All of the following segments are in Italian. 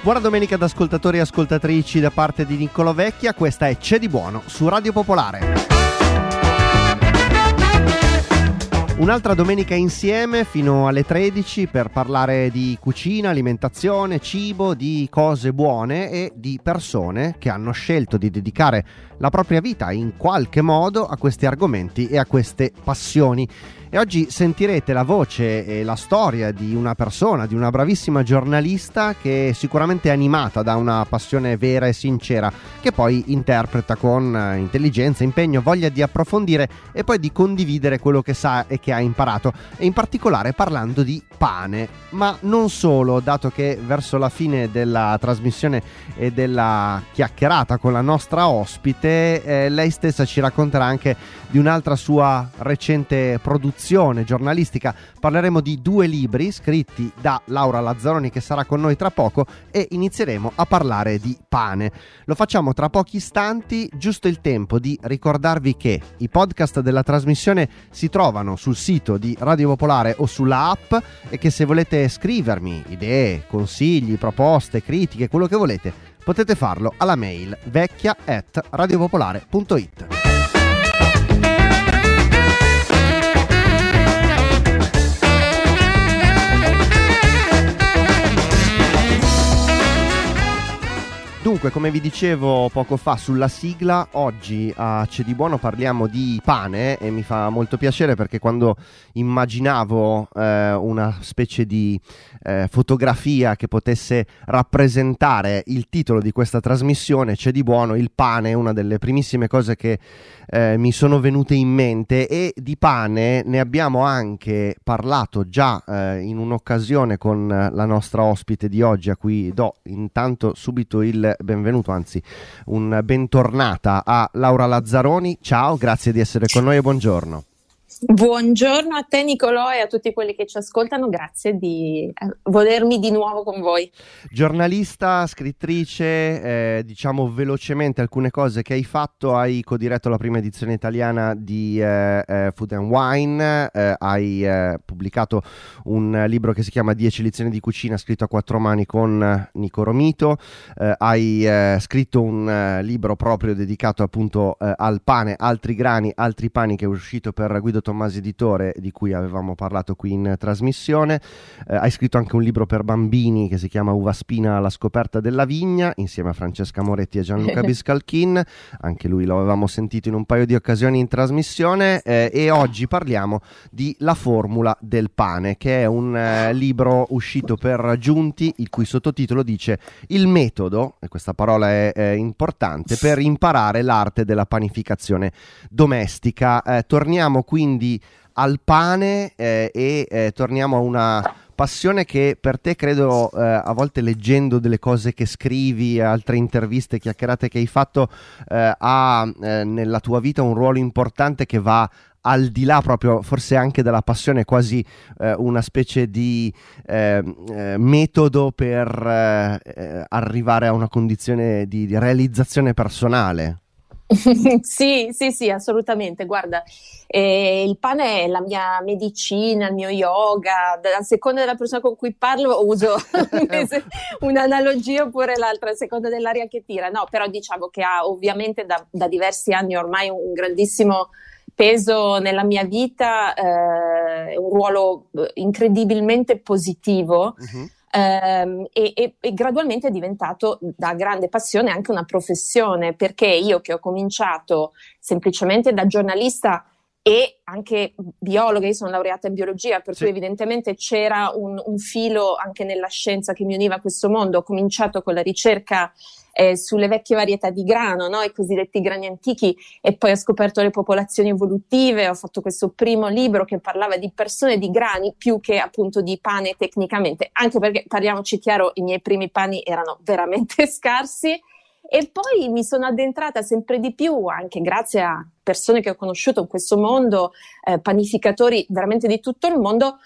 Buona domenica ad ascoltatori e ascoltatrici da parte di Niccolò Vecchia, questa è C'è di Buono su Radio Popolare. Un'altra domenica insieme fino alle 13 per parlare di cucina, alimentazione, cibo, di cose buone e di persone che hanno scelto di dedicare la propria vita in qualche modo a questi argomenti e a queste passioni. E oggi sentirete la voce e la storia di una persona, di una bravissima giornalista che è sicuramente animata da una passione vera e sincera, che poi interpreta con intelligenza, impegno, voglia di approfondire e poi di condividere quello che sa e che ha imparato, e in particolare parlando di pane, ma non solo, dato che verso la fine della trasmissione e della chiacchierata con la nostra ospite lei stessa ci racconterà anche di un'altra sua recente produzione giornalistica. Parleremo di 2 libri scritti da Laura Lazzaroni, che sarà con noi tra poco, e inizieremo a parlare di pane. Lo facciamo tra pochi istanti, giusto il tempo di ricordarvi che i podcast della trasmissione si trovano sul sito di Radio Popolare o sulla app, e che se volete scrivermi idee, consigli, proposte, critiche, quello che volete, potete farlo alla mail vecchia@radiopopolare.it. Dunque, come vi dicevo poco fa sulla sigla, oggi a C'è di Buono parliamo di pane, e mi fa molto piacere perché quando immaginavo una specie di fotografia che potesse rappresentare il titolo di questa trasmissione, C'è di Buono, il pane è una delle primissime cose che mi sono venute in mente, e di pane ne abbiamo anche parlato già in un'occasione con la nostra ospite di oggi, a cui do intanto subito il benvenuto, anzi un bentornata a Laura Lazzaroni. Ciao, grazie di essere con noi e buongiorno. Buongiorno a te Niccolò e a tutti quelli che ci ascoltano, grazie di volermi di nuovo con voi. Giornalista, scrittrice, diciamo velocemente alcune cose che hai fatto: hai codiretto la prima edizione italiana di Food and Wine, hai pubblicato un libro che si chiama 10 lezioni di cucina scritto a 4 mani con Nico Romito, hai scritto un libro proprio dedicato appunto al pane, altri grani, altri pani, che è uscito per Guido Masi Editore, di cui avevamo parlato qui in trasmissione. Hai scritto anche un libro per bambini che si chiama Uva Spina alla scoperta della vigna, insieme a Francesca Moretti e Gianluca Biscalchin, anche lui lo avevamo sentito in un paio di occasioni in trasmissione, e oggi parliamo di La formula del pane, che è un libro uscito per Giunti, il cui sottotitolo dice il metodo, e questa parola è importante, per imparare l'arte della panificazione domestica. Torniamo quindi al pane e torniamo a una passione che per te, credo, a volte leggendo delle cose che scrivi, altre interviste, chiacchierate che hai fatto, ha nella tua vita un ruolo importante che va al di là proprio forse anche della passione, quasi una specie di metodo per arrivare a una condizione di realizzazione personale. Sì, assolutamente. Guarda, il pane è la mia medicina, il mio yoga. A seconda della persona con cui parlo uso un'analogia oppure l'altra, a seconda dell'aria che tira. No, però diciamo che ha ovviamente da diversi anni ormai un grandissimo peso nella mia vita, un ruolo incredibilmente positivo. Mm-hmm. E gradualmente è diventato, da grande passione, anche una professione, perché io, che ho cominciato semplicemente da giornalista e anche biologa, io sono laureata in biologia, per cui evidentemente c'era un filo anche nella scienza che mi univa a questo mondo. Ho cominciato con la ricerca sulle vecchie varietà di grano, no? I cosiddetti grani antichi, e poi ho scoperto le popolazioni evolutive, ho fatto questo primo libro che parlava di persone, di grani, più che appunto di pane tecnicamente, anche perché, parliamoci chiaro, i miei primi pani erano veramente scarsi. E poi mi sono addentrata sempre di più, anche grazie a persone che ho conosciuto in questo mondo, panificatori veramente di tutto il mondo,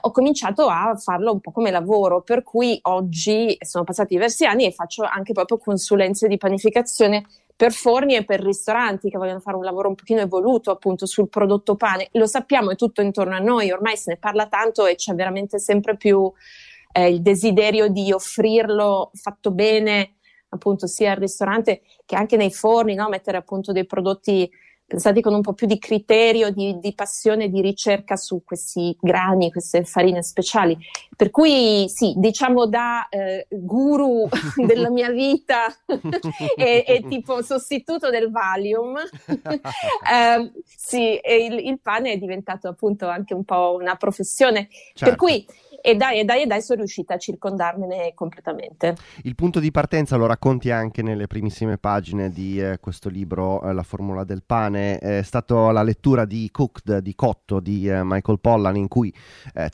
ho cominciato a farlo un po' come lavoro, per cui oggi sono passati diversi anni e faccio anche proprio consulenze di panificazione per forni e per ristoranti che vogliono fare un lavoro un pochino evoluto appunto sul prodotto pane. Lo sappiamo, è tutto intorno a noi, ormai se ne parla tanto e c'è veramente sempre più il desiderio di offrirlo fatto bene, appunto sia al ristorante che anche nei forni, no? Mettere appunto dei prodotti pensati con un po' più di criterio, di passione, di ricerca su questi grani, queste farine speciali. Per cui sì, diciamo da guru della mia vita e tipo sostituto del Valium, sì, e il pane è diventato appunto anche un po' una professione. Certo. Per cui E dai, sono riuscita a circondarmene completamente. Il punto di partenza lo racconti anche nelle primissime pagine di questo libro, La formula del pane. È stata la lettura di Cooked, di Cotto, di Michael Pollan, in cui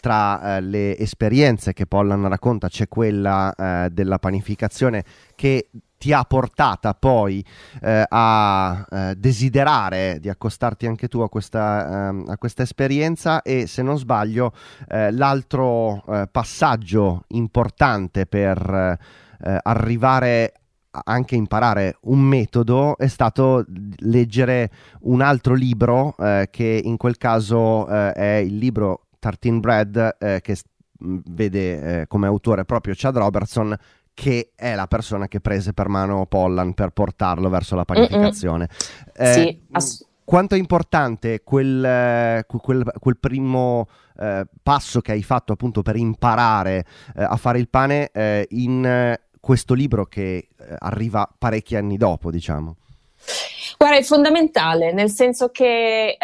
tra le esperienze che Pollan racconta c'è quella della panificazione che ti ha portata poi a desiderare di accostarti anche tu a questa esperienza. E se non sbaglio l'altro passaggio importante per arrivare anche imparare un metodo è stato leggere un altro libro che in quel caso è il libro Tartine Bread, che vede come autore proprio Chad Robertson, che è la persona che prese per mano Pollan per portarlo verso la panificazione. Sì, quanto è importante quel primo passo che hai fatto appunto per imparare a fare il pane in questo libro che arriva parecchi anni dopo, diciamo? Guarda, è fondamentale, nel senso che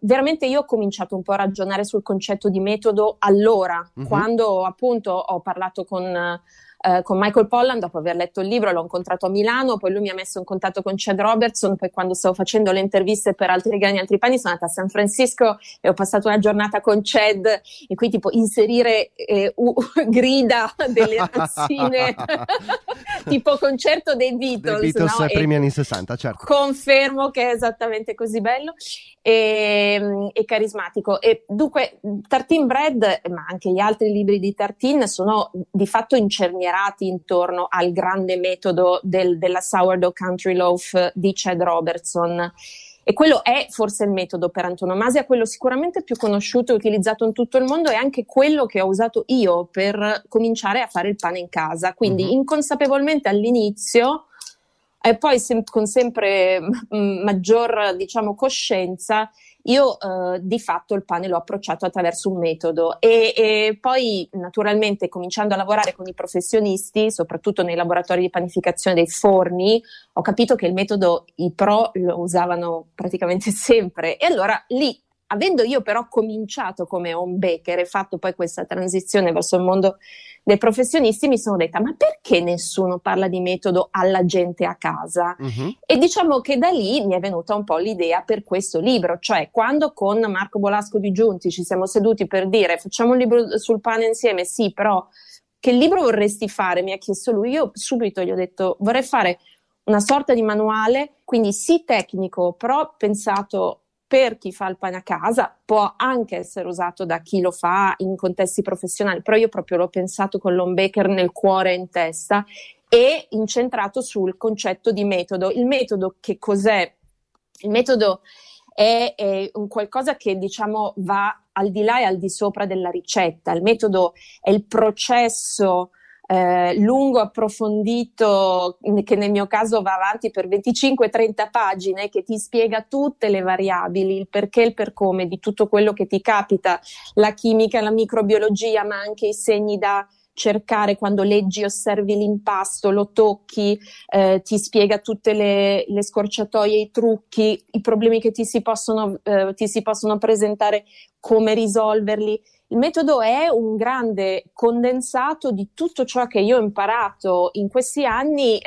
veramente io ho cominciato un po' a ragionare sul concetto di metodo allora, quando appunto ho parlato con Michael Pollan, dopo aver letto il libro, l'ho incontrato a Milano, poi lui mi ha messo in contatto con Chad Robertson, poi quando stavo facendo le interviste per altri grani e altri pani sono andata a San Francisco e ho passato una giornata con Chad, e qui tipo inserire grida delle razzine tipo concerto dei Beatles, no? Primi anni 60, certo. Confermo che è esattamente così bello e carismatico. E dunque Tartine Bread, ma anche gli altri libri di Tartine, sono di fatto incernierati intorno al grande metodo della sourdough country loaf di Chad Robertson, e quello è forse il metodo per antonomasia, quello sicuramente più conosciuto e utilizzato in tutto il mondo, e anche quello che ho usato io per cominciare a fare il pane in casa, quindi inconsapevolmente all'inizio, e poi con sempre maggior, diciamo, coscienza. Io di fatto il pane l'ho approcciato attraverso un metodo e poi naturalmente, cominciando a lavorare con i professionisti, soprattutto nei laboratori di panificazione dei forni, ho capito che il metodo i pro lo usavano praticamente sempre, e allora lì, avendo io però cominciato come home baker e fatto poi questa transizione verso il mondo dei professionisti, mi sono detta: ma perché nessuno parla di metodo alla gente a casa? E diciamo che da lì mi è venuta un po' l'idea per questo libro, cioè quando con Marco Bolasco di Giunti ci siamo seduti per dire facciamo un libro sul pane insieme, sì, però che libro vorresti fare? Mi ha chiesto lui, io subito gli ho detto vorrei fare una sorta di manuale, quindi sì tecnico, però pensato per chi fa il pane a casa, può anche essere usato da chi lo fa in contesti professionali, però io proprio l'ho pensato con l'home baker nel cuore e in testa, e incentrato sul concetto di metodo. Il metodo che cos'è? Il metodo è un qualcosa che, diciamo, va al di là e al di sopra della ricetta. Il metodo è il processo lungo, approfondito, che nel mio caso va avanti per 25-30 pagine, che ti spiega tutte le variabili, il perché e il per come di tutto quello che ti capita, la chimica, la microbiologia, ma anche i segni da cercare quando leggi, osservi l'impasto, lo tocchi, ti spiega tutte le scorciatoie, i trucchi, i problemi che ti si possono presentare, come risolverli. Il metodo è un grande condensato di tutto ciò che io ho imparato in questi anni,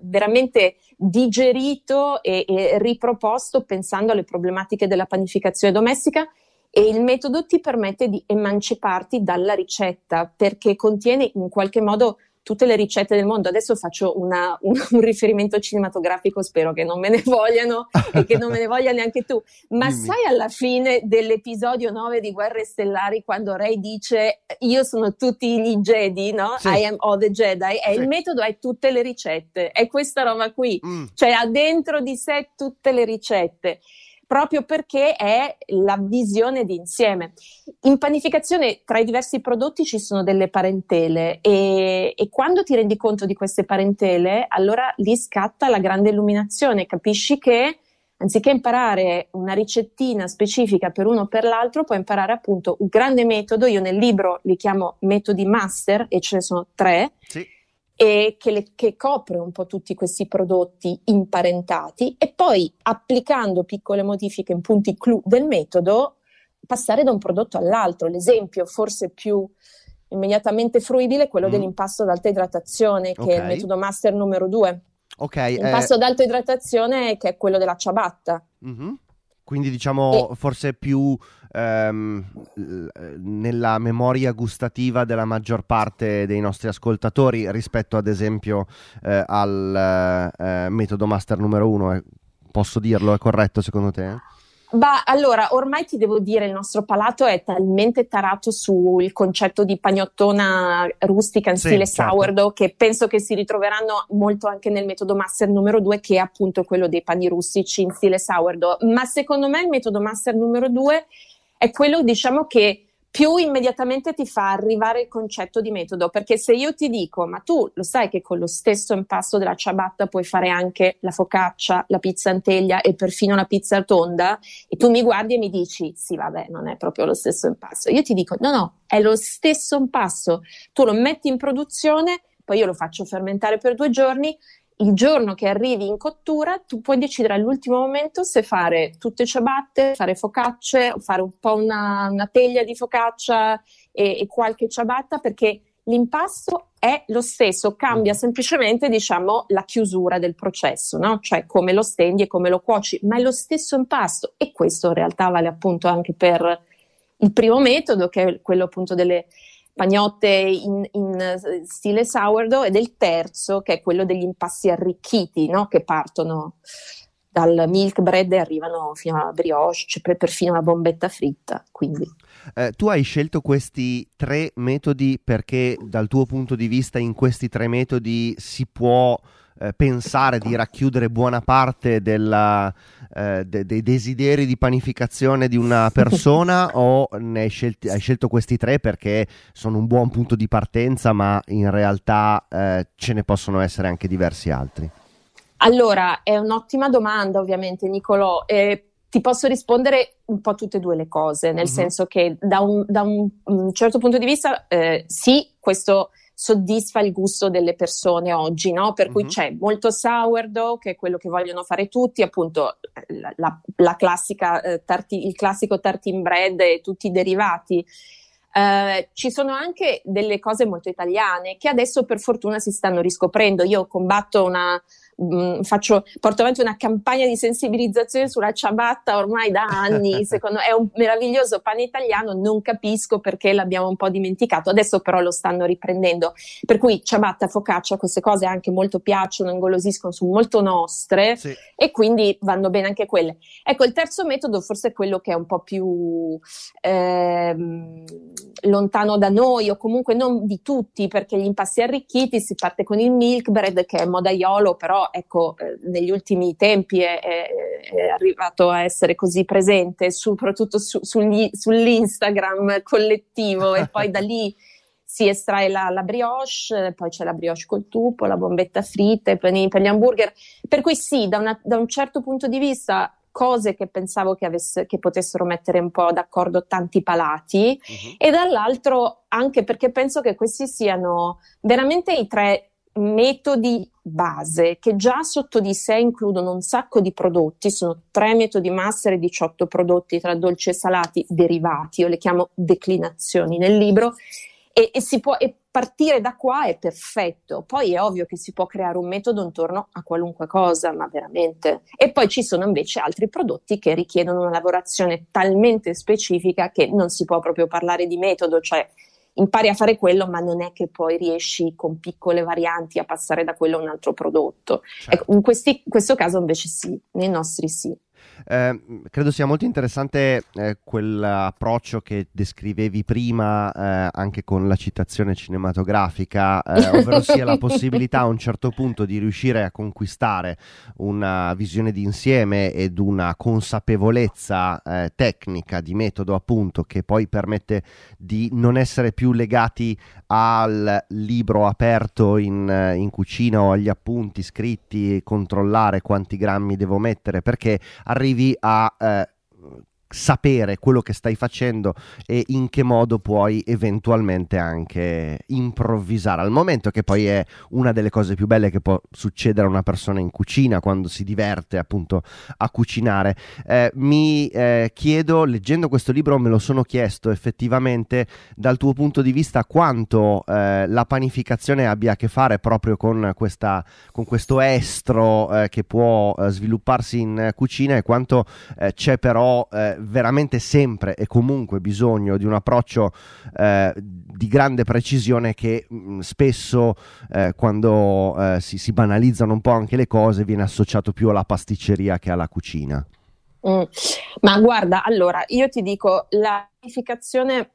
veramente digerito e riproposto pensando alle problematiche della panificazione domestica. E il metodo ti permette di emanciparti dalla ricetta, perché contiene in qualche modo tutte le ricette del mondo. Adesso faccio un riferimento cinematografico, spero che non me ne vogliano e che non me ne voglia neanche tu. Ma sai, alla fine dell'episodio 9 di Guerre Stellari, quando Rey dice io sono tutti gli Jedi, no? Sì. I am all the Jedi. Sì. Il metodo è tutte le ricette, è questa roba qui. Cioè ha dentro di sé tutte le ricette, proprio perché è la visione d'insieme. In panificazione tra i diversi prodotti ci sono delle parentele e quando ti rendi conto di queste parentele, allora lì scatta la grande illuminazione, capisci che anziché imparare una ricettina specifica per uno o per l'altro, puoi imparare appunto un grande metodo. Io nel libro li chiamo metodi master e ce ne sono 3. Sì. E che copre un po' tutti questi prodotti imparentati, e poi applicando piccole modifiche in punti clou del metodo passare da un prodotto all'altro. L'esempio forse più immediatamente fruibile è quello dell'impasto ad alta idratazione, che è il metodo master numero 2. L'impasto ad alta idratazione, che è quello della ciabatta. Quindi diciamo forse più nella memoria gustativa della maggior parte dei nostri ascoltatori rispetto ad esempio al metodo master numero 1, posso dirlo? È corretto secondo te? Bah, allora, ormai ti devo dire, il nostro palato è talmente tarato sul concetto di pagnottona rustica in stile sourdough, che penso che si ritroveranno molto anche nel metodo master numero 2, che è appunto quello dei pani rustici in stile sourdough. Ma secondo me il metodo master numero 2 è quello, diciamo, che più immediatamente ti fa arrivare il concetto di metodo, perché se io ti dico, ma tu lo sai che con lo stesso impasto della ciabatta puoi fare anche la focaccia, la pizza in teglia e perfino la pizza tonda, e tu mi guardi e mi dici, sì vabbè, non è proprio lo stesso impasto. Io ti dico, no, è lo stesso impasto, tu lo metti in produzione, poi io lo faccio fermentare per 2 giorni, il giorno che arrivi in cottura tu puoi decidere all'ultimo momento se fare tutte ciabatte, fare focacce, fare un po' una teglia di focaccia e qualche ciabatta, perché l'impasto è lo stesso, cambia semplicemente, diciamo, la chiusura del processo, no? Cioè come lo stendi e come lo cuoci, ma è lo stesso impasto. E questo in realtà vale appunto anche per il primo metodo, che è quello appunto delle pagnotte in stile sourdough, e del terzo, che è quello degli impasti arricchiti, no? Che partono dal milk bread e arrivano fino alla brioche, cioè perfino alla bombetta fritta. Quindi tu hai scelto questi 3 metodi perché dal tuo punto di vista in questi 3 metodi si può pensare di racchiudere buona parte dei desideri di panificazione di una persona, o hai scelto questi 3 perché sono un buon punto di partenza, ma in realtà ce ne possono essere anche diversi altri? Allora, è un'ottima domanda ovviamente, Niccolò. Ti posso rispondere un po' tutte e 2 le cose, nel senso che da un certo punto di vista sì, questo soddisfa il gusto delle persone oggi, no? Per cui c'è molto sourdough, che è quello che vogliono fare tutti, appunto la classica il classico tartine bread e tutti i derivati. Ci sono anche delle cose molto italiane che adesso per fortuna si stanno riscoprendo. Io combatto porto avanti una campagna di sensibilizzazione sulla ciabatta ormai da anni. Secondo me è un meraviglioso pane italiano, non capisco perché l'abbiamo un po' dimenticato, adesso però lo stanno riprendendo, per cui ciabatta, focaccia, queste cose anche molto piacciono, ingolosiscono, sono molto nostre, e quindi vanno bene anche quelle. Ecco, il terzo metodo forse è quello che è un po' più lontano da noi, o comunque non di tutti, perché gli impasti arricchiti, si parte con il milk bread, che è modaiolo, però ecco, negli ultimi tempi è arrivato a essere così presente, soprattutto sull'Instagram collettivo, e poi da lì si estrae la brioche, poi c'è la brioche col tuppo, la bombetta fritta, i panini per gli hamburger, per cui sì, da un certo punto di vista cose che pensavo che potessero mettere un po' d'accordo tanti palati, e dall'altro anche perché penso che questi siano veramente i tre metodi base che già sotto di sé includono un sacco di prodotti. Sono 3 metodi master e 18 prodotti tra dolci e salati derivati, io le chiamo declinazioni nel libro, e si può partire da qua è perfetto. Poi è ovvio che si può creare un metodo intorno a qualunque cosa, ma veramente. E poi ci sono invece altri prodotti che richiedono una lavorazione talmente specifica che non si può proprio parlare di metodo, cioè impari a fare quello, ma non è che poi riesci con piccole varianti a passare da quello a un altro prodotto. Certo. Ecco, in questo caso invece sì, nei nostri sì. Credo sia molto interessante quell'approccio che descrivevi prima, anche con la citazione cinematografica, ovvero sia la possibilità a un certo punto di riuscire a conquistare una visione di insieme ed una consapevolezza tecnica di metodo, appunto, che poi permette di non essere più legati al libro aperto in cucina o agli appunti scritti, controllare quanti grammi devo mettere, perché arrivi a sapere quello che stai facendo e in che modo puoi eventualmente anche improvvisare al momento, che poi è una delle cose più belle che può succedere a una persona in cucina quando si diverte appunto a cucinare. Mi chiedo, leggendo questo libro me lo sono chiesto effettivamente, dal tuo punto di vista quanto la panificazione abbia a che fare proprio con questo estro che può svilupparsi in cucina, e quanto c'è però veramente sempre e comunque bisogno di un approccio di grande precisione, che spesso quando si banalizzano un po' anche le cose viene associato più alla pasticceria che alla cucina. Ma guarda, allora io ti dico, la panificazione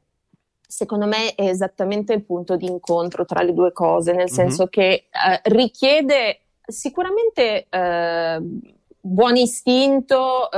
secondo me è esattamente il punto di incontro tra le due cose, nel senso che richiede sicuramente buon istinto,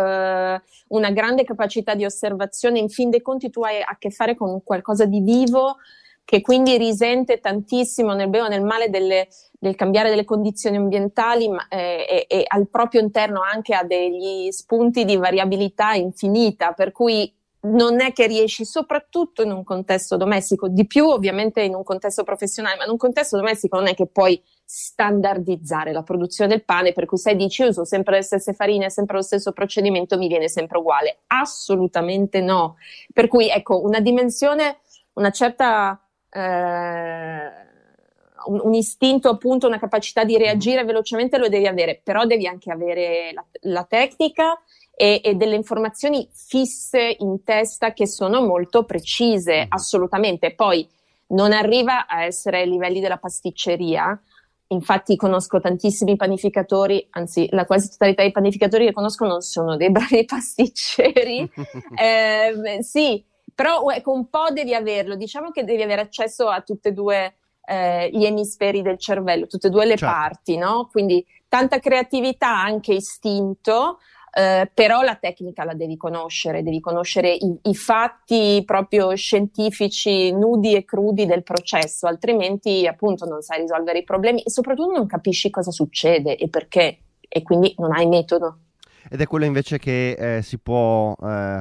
una grande capacità di osservazione. In fin dei conti tu hai a che fare con qualcosa di vivo, che quindi risente tantissimo nel bene o nel male del cambiare delle condizioni ambientali, ma, e al proprio interno anche a degli spunti di variabilità infinita, per cui non è che riesci, soprattutto in un contesto domestico, di più ovviamente in un contesto professionale, ma in un contesto domestico non è che puoi standardizzare la produzione del pane, per cui sai dici uso sempre le stesse farine, sempre lo stesso procedimento, mi viene sempre uguale. Assolutamente no. Per cui ecco, una dimensione, una certa un istinto, appunto, una capacità di reagire velocemente lo devi avere, però devi anche avere la tecnica e delle informazioni fisse in testa che sono molto precise, assolutamente. Poi non arriva a essere ai livelli della pasticceria. Infatti conosco tantissimi panificatori, anzi la quasi totalità dei panificatori che conosco non sono dei bravi pasticceri, sì, però ecco, un po' devi averlo, diciamo che devi avere accesso a tutte e due gli emisferi del cervello, tutte e due le parti, no? Quindi tanta creatività, anche istinto, però la tecnica la devi conoscere i fatti proprio scientifici nudi e crudi del processo, altrimenti appunto non sai risolvere i problemi e soprattutto non capisci cosa succede e perché, e quindi non hai metodo. Ed è quello invece che si può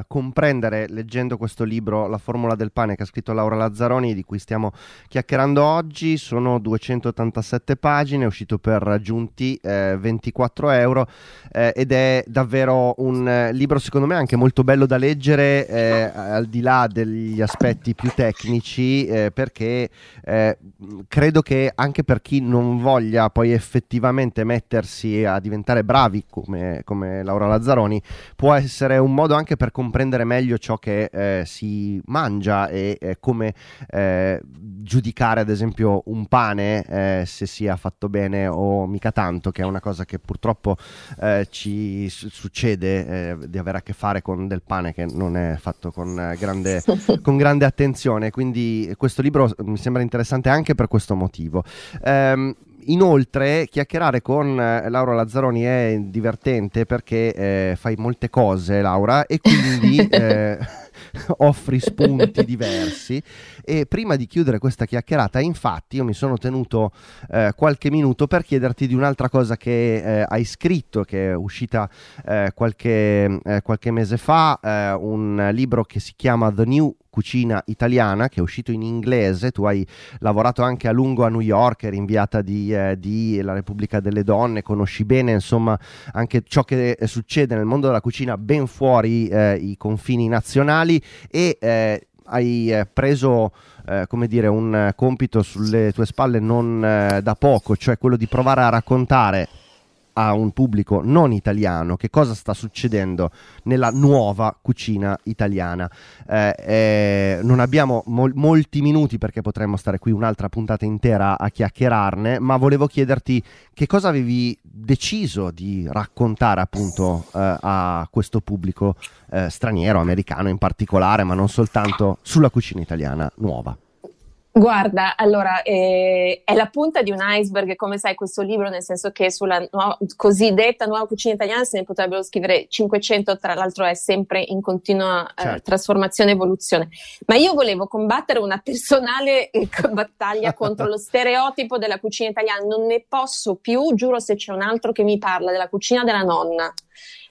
comprendere leggendo questo libro, La formula del pane, che ha scritto Laura Lazzaroni, di cui stiamo chiacchierando oggi. Sono 287 pagine, è uscito per Giunti, €24, ed è davvero un libro secondo me anche molto bello da leggere, al di là degli aspetti più tecnici, perché credo che anche per chi non voglia poi effettivamente mettersi a diventare bravi come Laura Lazzaroni, può essere un modo anche per comprendere meglio ciò che si mangia e come giudicare ad esempio un pane, se sia fatto bene o mica tanto, che è una cosa che purtroppo ci succede, di avere a che fare con del pane che non è fatto con grande attenzione. Quindi questo libro mi sembra interessante anche per questo motivo. Inoltre chiacchierare con Laura Lazzaroni è divertente perché fai molte cose, Laura, e quindi offri spunti diversi. E prima di chiudere questa chiacchierata, infatti, io mi sono tenuto qualche minuto per chiederti di un'altra cosa che hai scritto, che è uscita qualche mese fa, un libro che si chiama The New Cucina Italiana, che è uscito in inglese. Tu hai lavorato anche a lungo a New York, eri inviata di La Repubblica delle Donne, conosci bene insomma anche ciò che succede nel mondo della cucina ben fuori i confini nazionali, e hai preso come dire, un compito sulle tue spalle non da poco, cioè quello di provare a raccontare a un pubblico non italiano che cosa sta succedendo nella nuova cucina italiana. Non abbiamo molti minuti, perché potremmo stare qui un'altra puntata intera a chiacchierarne, ma volevo chiederti che cosa avevi deciso di raccontare appunto a questo pubblico straniero, americano in particolare, ma non soltanto, sulla cucina italiana nuova. Guarda, allora, è la punta di un iceberg, come sai, questo libro, nel senso che sulla cosiddetta nuova cucina italiana se ne potrebbero scrivere 500, tra l'altro è sempre in continua trasformazione e evoluzione. Ma io volevo combattere una personale battaglia contro lo stereotipo della cucina italiana. Non ne posso più, giuro, se c'è un altro che mi parla della cucina della nonna,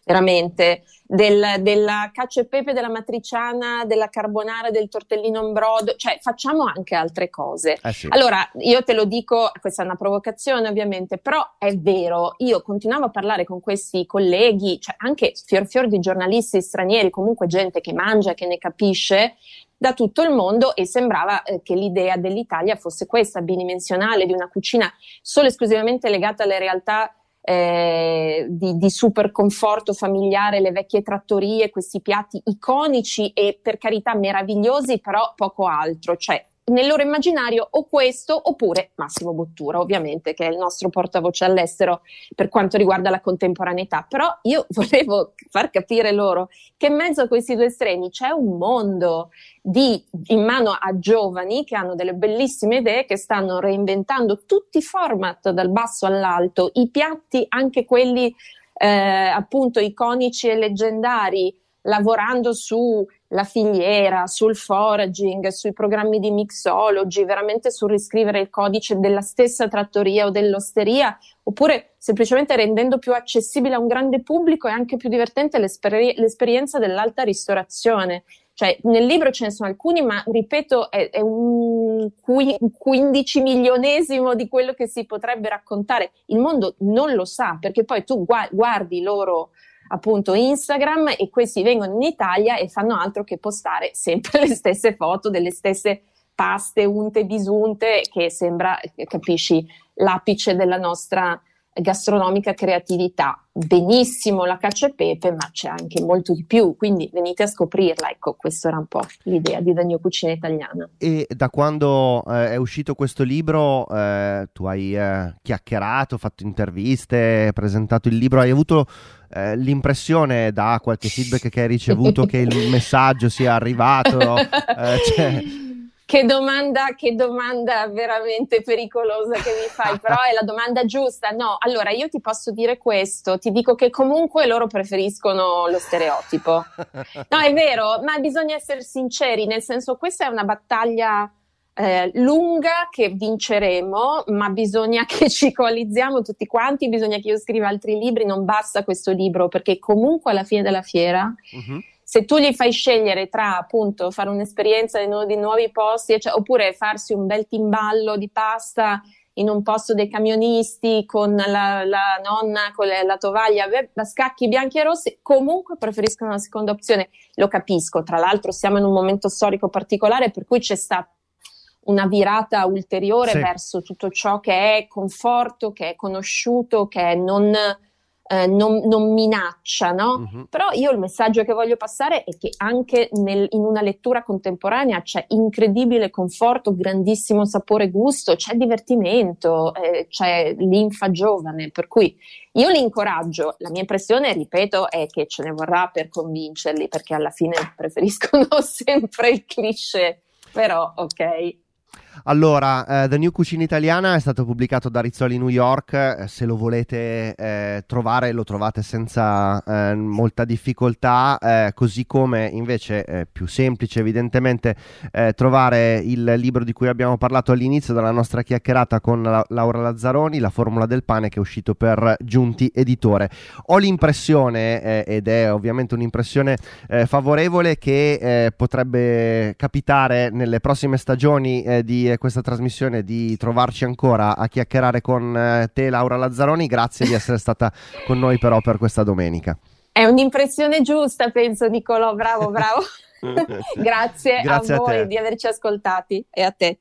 veramente, della cacio e pepe, della matriciana, della carbonara, del tortellino in brodo, cioè facciamo anche altre cose. Sì. Allora, io te lo dico, questa è una provocazione ovviamente, però è vero, io continuavo a parlare con questi colleghi, cioè anche fior di giornalisti stranieri, comunque gente che mangia, che ne capisce, da tutto il mondo, e sembrava che l'idea dell'Italia fosse questa, bidimensionale, di una cucina solo esclusivamente legata alle realtà di super conforto familiare, le vecchie trattorie, questi piatti iconici e per carità meravigliosi, però poco altro, cioè nel loro immaginario o questo oppure Massimo Bottura, ovviamente, che è il nostro portavoce all'estero per quanto riguarda la contemporaneità. Però io volevo far capire loro che in mezzo a questi due estremi c'è un mondo in mano a giovani che hanno delle bellissime idee, che stanno reinventando tutti i format dal basso all'alto, i piatti, anche quelli appunto iconici e leggendari, lavorando sulla filiera, sul foraging, sui programmi di mixology, veramente sul riscrivere il codice della stessa trattoria o dell'osteria, oppure semplicemente rendendo più accessibile a un grande pubblico e anche più divertente l'esperienza dell'alta ristorazione. Cioè, nel libro ce ne sono alcuni, ma ripeto, è un 15 milionesimo di quello che si potrebbe raccontare. Il mondo non lo sa, perché poi tu guardi loro appunto Instagram e questi vengono in Italia e fanno altro che postare sempre le stesse foto delle stesse paste unte e disunte, che sembra, capisci, l'apice della nostra gastronomica creatività. Benissimo la cacio e pepe, ma c'è anche molto di più, quindi venite a scoprirla. Ecco, questa era un po' l'idea di The New Cucina Italiana. E da quando è uscito questo libro tu hai chiacchierato, fatto interviste, presentato il libro, hai avuto l'impressione, da qualche feedback che hai ricevuto, che il messaggio sia arrivato? Cioè... Che domanda veramente pericolosa che mi fai, però è la domanda giusta. No, allora io ti posso dire questo, ti dico che comunque loro preferiscono lo stereotipo. No, è vero, ma bisogna essere sinceri, nel senso, questa è una battaglia lunga che vinceremo, ma bisogna che ci coalizziamo tutti quanti, bisogna che io scriva altri libri, non basta questo libro, perché comunque alla fine della fiera... Mm-hmm. Se tu gli fai scegliere tra appunto fare un'esperienza di nuovi posti, cioè, oppure farsi un bel timballo di pasta in un posto dei camionisti con la nonna, con la tovaglia, da scacchi bianchi e rossi, comunque preferiscono la seconda opzione. Lo capisco, tra l'altro siamo in un momento storico particolare per cui c'è stata una virata ulteriore verso tutto ciò che è conforto, che è conosciuto, che è non minaccia, no? Uh-huh. Però io il messaggio che voglio passare è che anche in una lettura contemporanea c'è incredibile conforto, grandissimo sapore e gusto, c'è divertimento, c'è linfa giovane, per cui io li incoraggio. La mia impressione, ripeto, è che ce ne vorrà per convincerli, perché alla fine preferiscono sempre il cliché, però ok. Allora, The New Cucina Italiana è stato pubblicato da Rizzoli New York, se lo volete trovare lo trovate senza molta difficoltà, così come invece è più semplice evidentemente trovare il libro di cui abbiamo parlato all'inizio della nostra chiacchierata con Laura Lazzaroni, La formula del pane, che è uscito per Giunti Editore. Ho l'impressione, ed è ovviamente un'impressione favorevole, che potrebbe capitare nelle prossime stagioni di questa trasmissione di trovarci ancora a chiacchierare con te, Laura Lazzaroni. Grazie di essere stata con noi però per questa domenica. È un'impressione giusta, penso, Niccolò, bravo. Grazie a voi di averci ascoltati, e a te.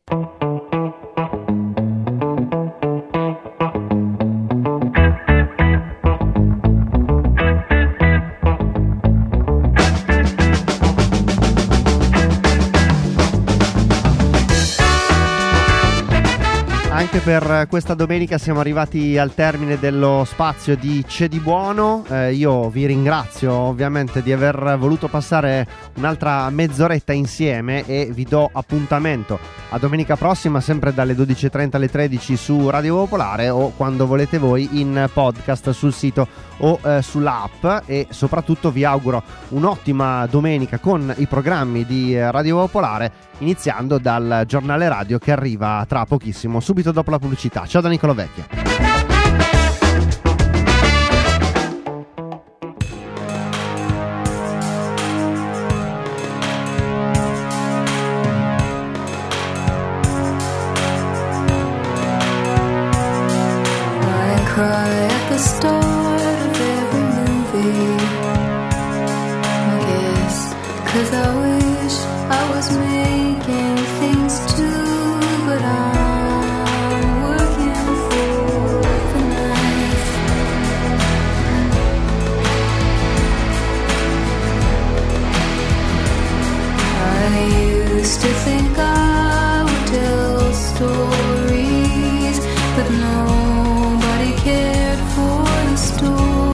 Anche per questa domenica siamo arrivati al termine dello spazio di C'è Di Buono. Io vi ringrazio ovviamente di aver voluto passare un'altra mezz'oretta insieme e vi do appuntamento a domenica prossima, sempre dalle 12.30 alle 13 su Radio Popolare, o quando volete voi in podcast sul sito o sull'app. E soprattutto vi auguro un'ottima domenica con i programmi di Radio Popolare, iniziando dal giornale radio che arriva tra pochissimo, subito dopo la pubblicità. Ciao da Niccolò Vecchia.